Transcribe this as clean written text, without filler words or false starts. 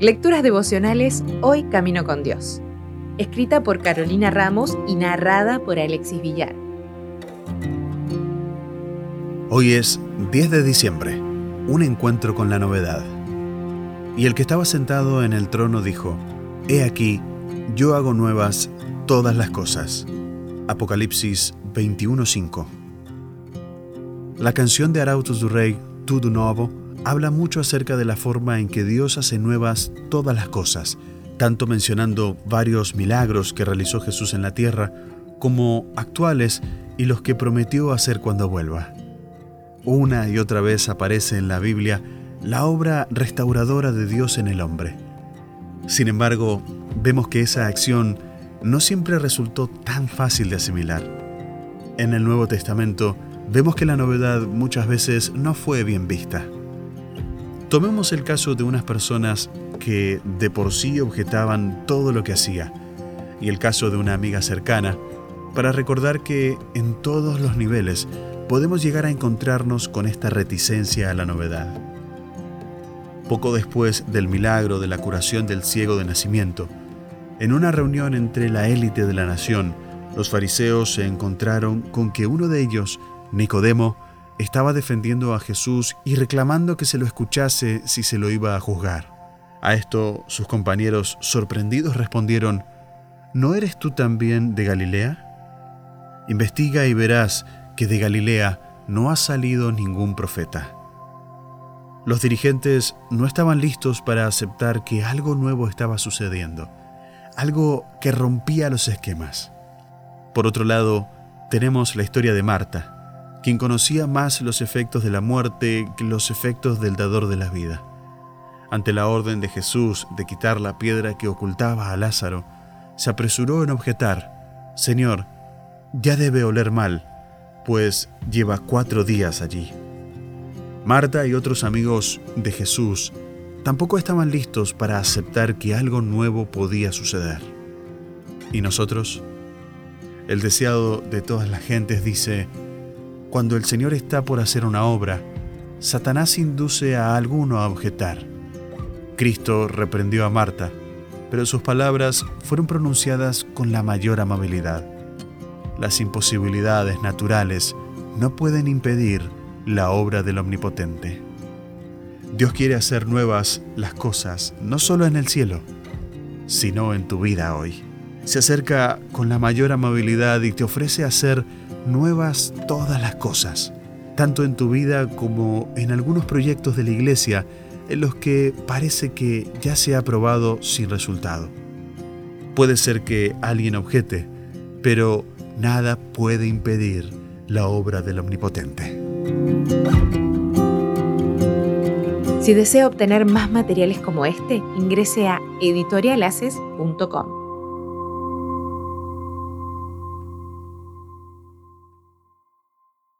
Lecturas devocionales Hoy camino con Dios. Escrita por Carolina Ramos y narrada por Alexis Villar. Hoy es 10 de diciembre, un encuentro con la novedad. Y el que estaba sentado en el trono dijo: He aquí, yo hago nuevas todas las cosas. Apocalipsis 21:5. La canción de Arautos del Rey, Tudo Novo, habla mucho acerca de la forma en que Dios hace nuevas todas las cosas, tanto mencionando varios milagros que realizó Jesús en la tierra, como actuales y los que prometió hacer cuando vuelva. Una y otra vez aparece en la Biblia la obra restauradora de Dios en el hombre. Sin embargo, vemos que esa acción no siempre resultó tan fácil de asimilar. En el Nuevo Testamento, vemos que la novedad muchas veces no fue bien vista. Tomemos el caso de unas personas que de por sí objetaban todo lo que hacía, y el caso de una amiga cercana, para recordar que en todos los niveles podemos llegar a encontrarnos con esta reticencia a la novedad. Poco después del milagro de la curación del ciego de nacimiento, en una reunión entre la élite de la nación, los fariseos se encontraron con que uno de ellos, Nicodemo, estaba defendiendo a Jesús y reclamando que se lo escuchase si se lo iba a juzgar. A esto sus compañeros, sorprendidos, respondieron: ¿No eres tú también de Galilea? Investiga y verás que de Galilea no ha salido ningún profeta. Los dirigentes no estaban listos para aceptar que algo nuevo estaba sucediendo, algo que rompía los esquemas. Por otro lado, tenemos la historia de Marta, quien conocía más los efectos de la muerte que los efectos del dador de la vida. Ante la orden de Jesús de quitar la piedra que ocultaba a Lázaro, se apresuró en objetar: «Señor, ya debe oler mal, pues lleva 4 días allí». Marta y otros amigos de Jesús tampoco estaban listos para aceptar que algo nuevo podía suceder. ¿Y nosotros? El deseado de todas las gentes dice: cuando el Señor está por hacer una obra, Satanás induce a alguno a objetar. Cristo reprendió a Marta, pero sus palabras fueron pronunciadas con la mayor amabilidad. Las imposibilidades naturales no pueden impedir la obra del Omnipotente. Dios quiere hacer nuevas las cosas, no solo en el cielo, sino en tu vida hoy. Se acerca con la mayor amabilidad y te ofrece hacer nuevas todas las cosas, tanto en tu vida como en algunos proyectos de la iglesia en los que parece que ya se ha probado sin resultado. Puede ser que alguien objete, pero nada puede impedir la obra del Omnipotente. Si desea obtener más materiales como este, ingrese a editorialaces.com.